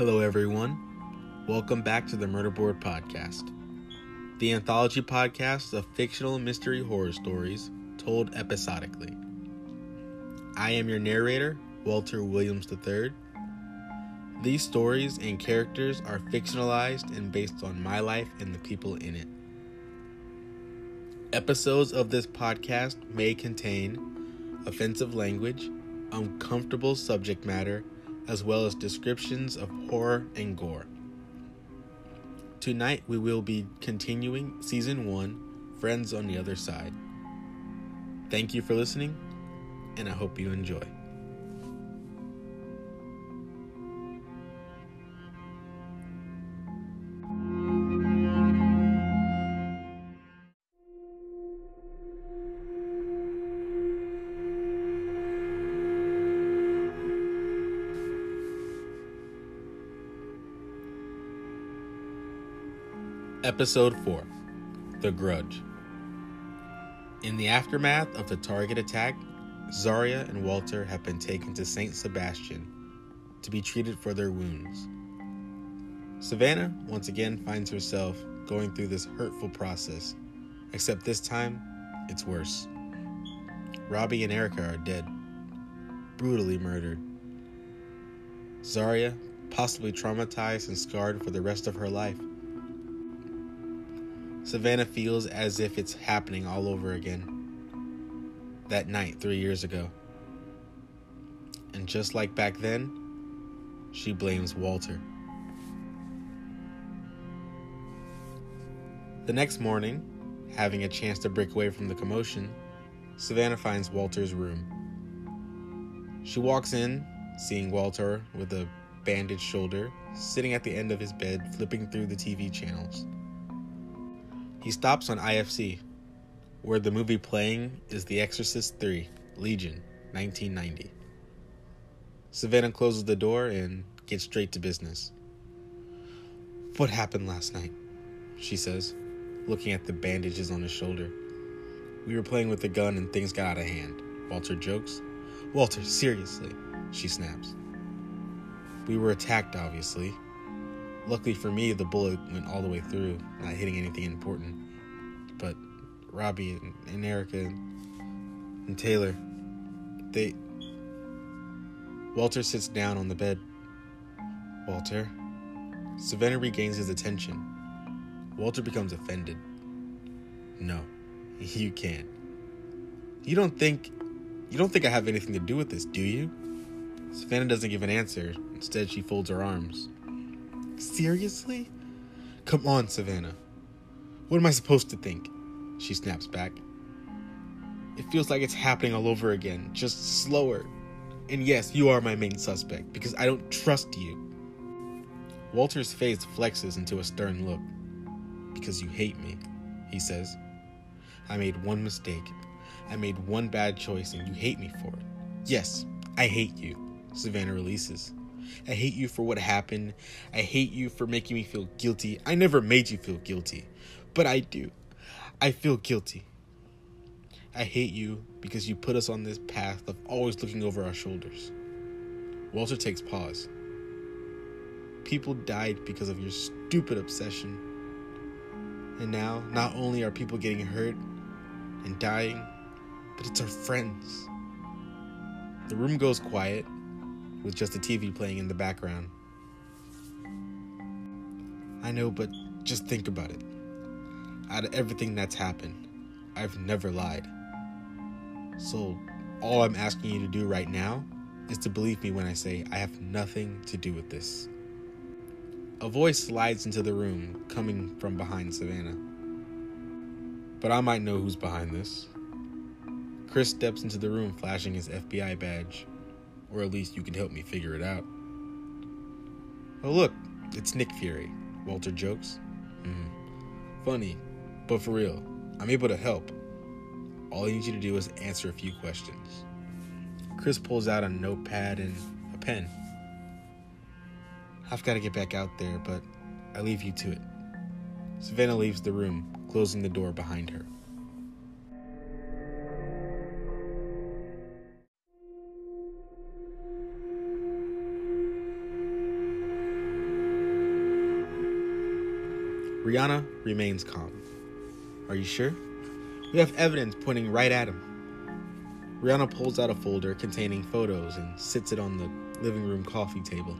Hello everyone, welcome back to the Murder Board Podcast, the anthology podcast of fictional mystery horror stories told episodically. I am your narrator, Walter Williams III. These stories and characters are fictionalized and based on my life and the people in it. Episodes of this podcast may contain offensive language, uncomfortable subject matter, as well as descriptions of horror and gore. Tonight we will be continuing Season 1, Friends on the Other Side. Thank you for listening, and I hope you enjoy. Episode 4, The Grudge. In the aftermath of the Target attack, Zharia and Walter have been taken to St. Sebastian to be treated for their wounds. Savannah once again finds herself going through this hurtful process, except this time, it's worse. Robbie and Erica are dead, brutally murdered. Zharia, possibly traumatized and scarred for the rest of her life, Savannah feels as if it's happening all over again. That night 3 years ago. And just like back then, she blames Walter. The next morning, having a chance to break away from the commotion, Savannah finds Walter's room. She walks in, seeing Walter with a bandaged shoulder, sitting at the end of his bed, flipping through the TV channels. He stops on IFC, where the movie playing is The Exorcist III, Legion, 1990. Savannah closes the door and gets straight to business. "What happened last night?" she says, looking at the bandages on his shoulder. "We were playing with the gun and things got out of hand," Walter jokes. "Walter, seriously," she snaps. "We were attacked, obviously. Luckily for me, the bullet went all the way through, not hitting anything important. But Robbie and Erica and Taylor, they..." Walter sits down on the bed. "Walter." Savannah regains his attention. Walter becomes offended. "No, you can't. You don't think I have anything to do with this, do you?" Savannah doesn't give an answer. Instead, she folds her arms. "Seriously? Come on, Savannah. What am I supposed to think?" she snaps back. "It feels like it's happening all over again, just slower. And yes, you are my main suspect, because I don't trust you." Walter's face flexes into a stern look. "Because you hate me," he says. "I made one mistake. I made one bad choice, and you hate me for it." "Yes, I hate you," Savannah releases. "I hate you for what happened. I hate you for making me feel guilty. I never made you feel guilty, but I do. I feel guilty. I hate you because you put us on this path of always looking over our shoulders." Walter takes pause. "People died because of your stupid obsession. And now, not only are people getting hurt and dying, but it's our friends." The room goes quiet, with just the TV playing in the background. "I know, but just think about it. Out of everything that's happened, I've never lied. So all I'm asking you to do right now is to believe me when I say I have nothing to do with this." A voice slides into the room, coming from behind Savannah. "But I might know who's behind this." Chris steps into the room, flashing his FBI badge. "Or at least you can help me figure it out." "Oh look, it's Nick Fury," Walter jokes. "Funny, but for real, I'm able to help. All I need you to do is answer a few questions." Chris pulls out a notepad and a pen. "I've got to get back out there, but I leave you to it." Savannah leaves the room, closing the door behind her. Rihanna remains calm. Are you sure? We have evidence pointing right at him. Rihanna pulls out a folder containing photos and sits it on the living room coffee table.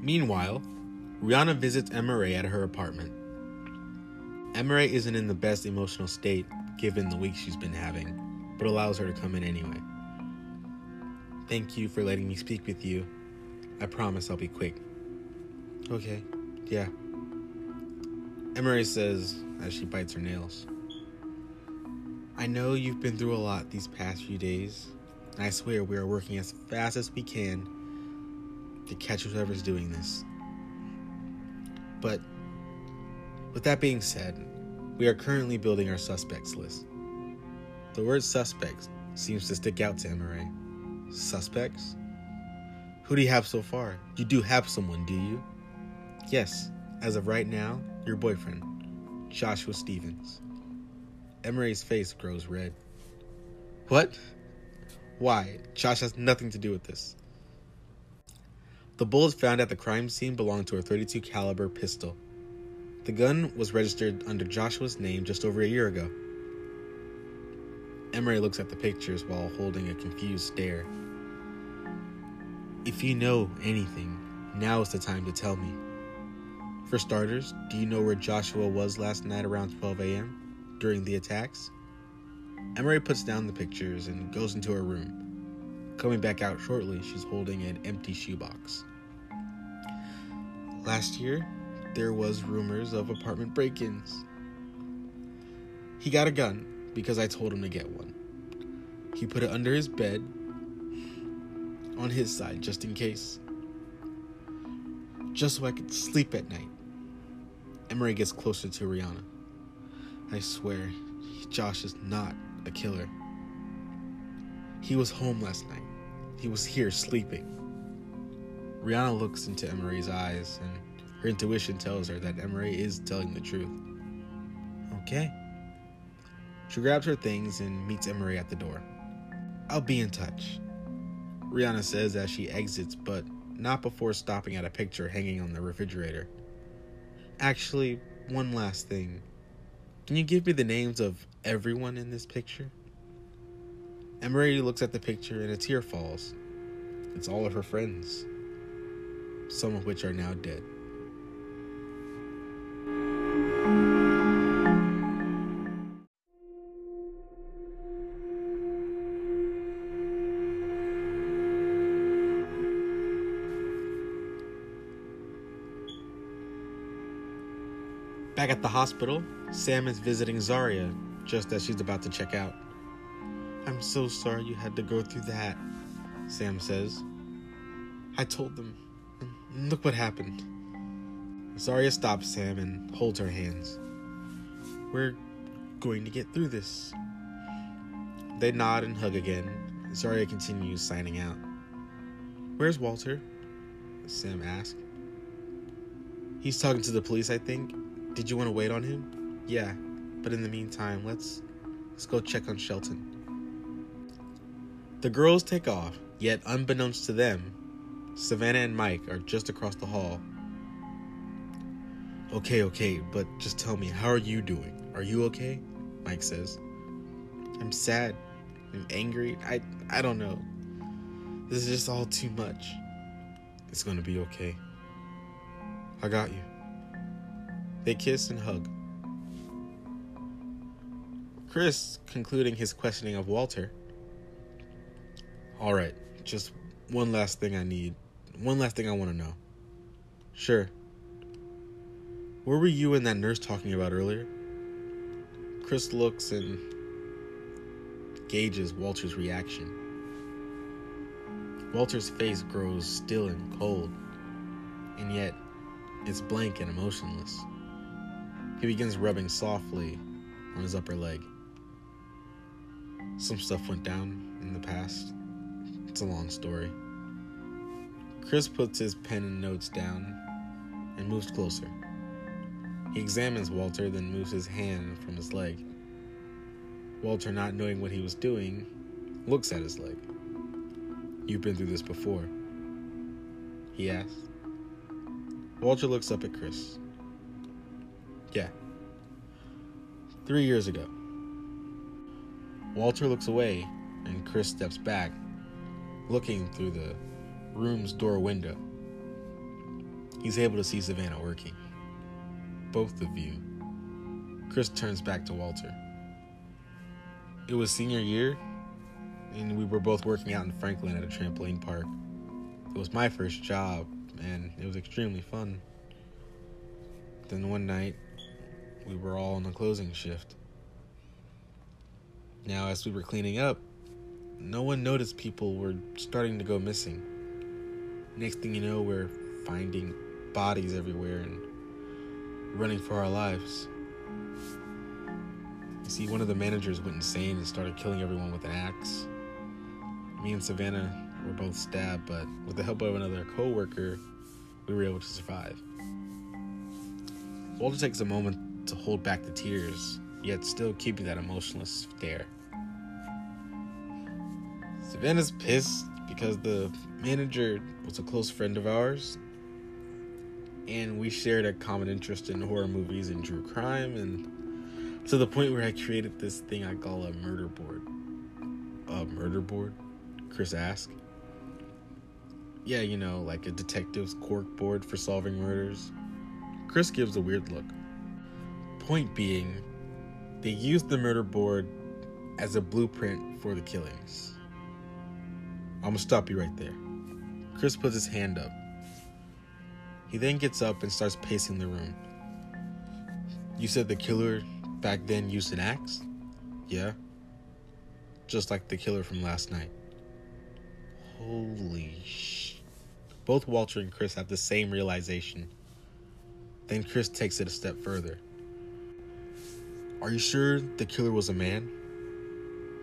Meanwhile, Rihanna visits Emery at her apartment. Emery isn't in the best emotional state given the week she's been having, but allows her to come in anyway. Thank you for letting me speak with you. I promise I'll be quick. Okay, yeah. Emery says as she bites her nails. I know you've been through a lot these past few days, and I swear we are working as fast as we can to catch whoever's doing this. But with that being said, we are currently building our suspects list. The word suspects seems to stick out to Emery. Suspects? Who do you have so far? You do have someone, do you? Yes, as of right now, your boyfriend, Joshua Stevens. Emery's face grows red. What? Why? Josh has nothing to do with this. The bullets found at the crime scene belonged to a .32 caliber pistol. The gun was registered under Joshua's name just over a year ago. Emery looks at the pictures while holding a confused stare. If you know anything, now is the time to tell me. For starters, do you know where Joshua was last night around 12 a.m. during the attacks? Emery puts down the pictures and goes into her room. Coming back out shortly, she's holding an empty shoebox. Last year, there was rumors of apartment break-ins. He got a gun because I told him to get one. He put it under his bed on his side just in case. Just so I could sleep at night. Emery gets closer to Rihanna. I swear, Josh is not a killer. He was home last night. He was here sleeping. Rihanna looks into Emery's eyes, and her intuition tells her that Emery is telling the truth. Okay. She grabs her things and meets Emery at the door. I'll be in touch, Rihanna says as she exits, but not before stopping at a picture hanging on the refrigerator. Actually, one last thing. Can you give me the names of everyone in this picture? Emery looks at the picture and a tear falls. It's all of her friends, some of which are now dead. Back at the hospital, Sam is visiting Zharia just as she's about to check out. I'm so sorry you had to go through that, Sam says. I told them, and look what happened. Zharia stops Sam and holds her hands. We're going to get through this. They nod and hug again. Zharia continues signing out. Where's Walter? Sam asks. He's talking to the police, I think. Did you want to wait on him? Yeah, but in the meantime, let's go check on Shelton. The girls take off, yet unbeknownst to them, Savannah and Mike are just across the hall. Okay, but just tell me, how are you doing? Are you okay? Mike says. I'm sad. I'm angry. I don't know. This is just all too much. It's gonna be okay. I got you. They kiss and hug. Chris, concluding his questioning of Walter, all right, just one last thing I need. One last thing I want to know. Sure. Where were you and that nurse talking about earlier? Chris looks and gauges Walter's reaction. Walter's face grows still and cold, and yet it's blank and emotionless. He begins rubbing softly on his upper leg. Some stuff went down in the past. It's a long story. Chris puts his pen and notes down and moves closer. He examines Walter, then moves his hand from his leg. Walter, not knowing what he was doing, looks at his leg. You've been through this before. he asks. Walter looks up at Chris. Yeah. 3 years ago. Walter looks away, and Chris steps back, looking through the room's door window. He's able to see Savannah working. Both of you. Chris turns back to Walter. It was senior year, and we were both working out in Franklin at a trampoline park. It was my first job, and it was extremely fun. Then one night, we were all on the closing shift. Now, as we were cleaning up, no one noticed people were starting to go missing. Next thing you know, we're finding bodies everywhere and running for our lives. You see, one of the managers went insane and started killing everyone with an axe. Me and Savannah were both stabbed, but with the help of another co-worker, we were able to survive. Walter takes a moment to hold back the tears, yet still keeping that emotionless stare. Savannah's pissed because the manager was a close friend of ours, and we shared a common interest in horror movies and true crime, and to the point where I created this thing I call a murder board. A murder board? Chris asked. Yeah, you know, like a detective's cork board for solving murders. Chris gives a weird look. Point being, they used the murder board as a blueprint for the killings. I'm gonna stop you right there. Chris puts his hand up. He then gets up and starts pacing the room. You said the killer back then used an axe? Yeah. Just like the killer from last night. Holy sh... Both Walter and Chris have the same realization. Then Chris takes it a step further. Are you sure the killer was a man?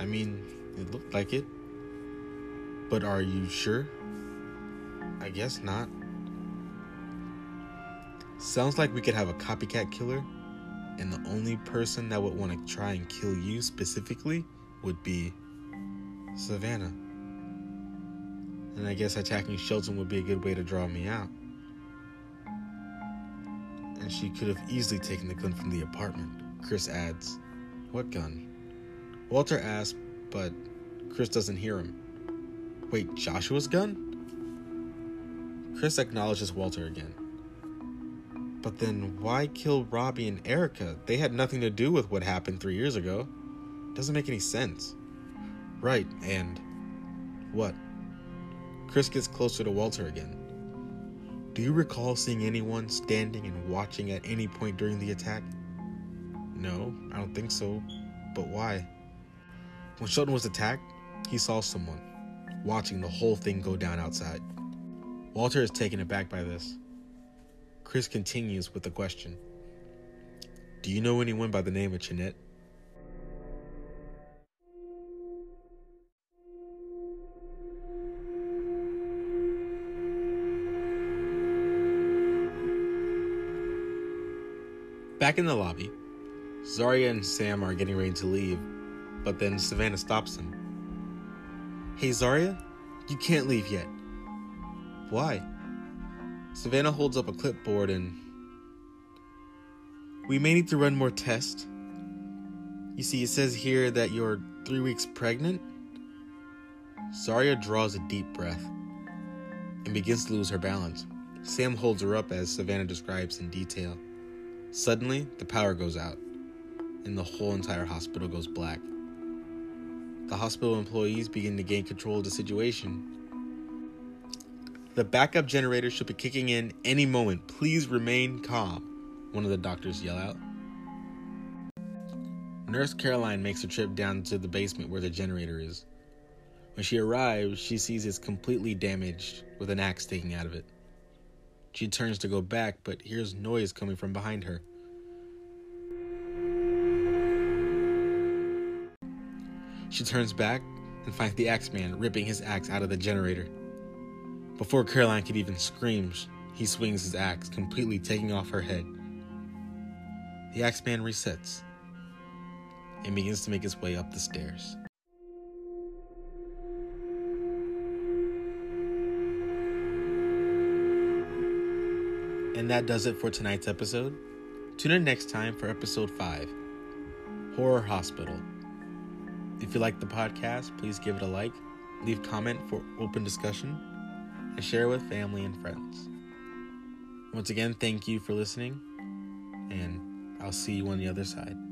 I mean, it looked like it. But are you sure? I guess not. Sounds like we could have a copycat killer, and the only person that would want to try and kill you specifically would be Savannah. And I guess attacking Shelton would be a good way to draw me out. And she could have easily taken the gun from the apartment, Chris adds. What gun? Walter asks, but Chris doesn't hear him. Wait, Joshua's gun? Chris acknowledges Walter again. But then why kill Robbie and Erica? They had nothing to do with what happened 3 years ago. Doesn't make any sense. Right, and... what? Chris gets closer to Walter again. Do you recall seeing anyone standing and watching at any point during the attack? No, I don't think so. But why? When Shelton was attacked, he saw someone watching the whole thing go down outside. Walter is taken aback by this. Chris continues with the question. Do you know anyone by the name of Chinette? Back in the lobby, Zharia and Sam are getting ready to leave, but then Savannah stops them. Hey Zharia, you can't leave yet. Why? Savannah holds up a clipboard and... We may need to run more tests. You see, it says here that you're 3 weeks pregnant. Zharia draws a deep breath and begins to lose her balance. Sam holds her up as Savannah describes in detail. Suddenly, the power goes out, and the whole entire hospital goes black. The hospital employees begin to gain control of the situation. The backup generator should be kicking in any moment. Please remain calm, one of the doctors yell out. Nurse Caroline makes a trip down to the basement where the generator is. When she arrives, she sees it's completely damaged with an axe taken out of it. She turns to go back, but hears noise coming from behind her. She turns back and finds the axe man ripping his axe out of the generator. Before Caroline could even scream, he swings his axe, completely taking off her head. The axe man resets and begins to make his way up the stairs. And that does it for tonight's episode. Tune in next time for episode 5, Horror Hospital. If you like the podcast, please give it a like, leave comment for open discussion, and share with family and friends. Once again, thank you for listening, and I'll see you on the other side.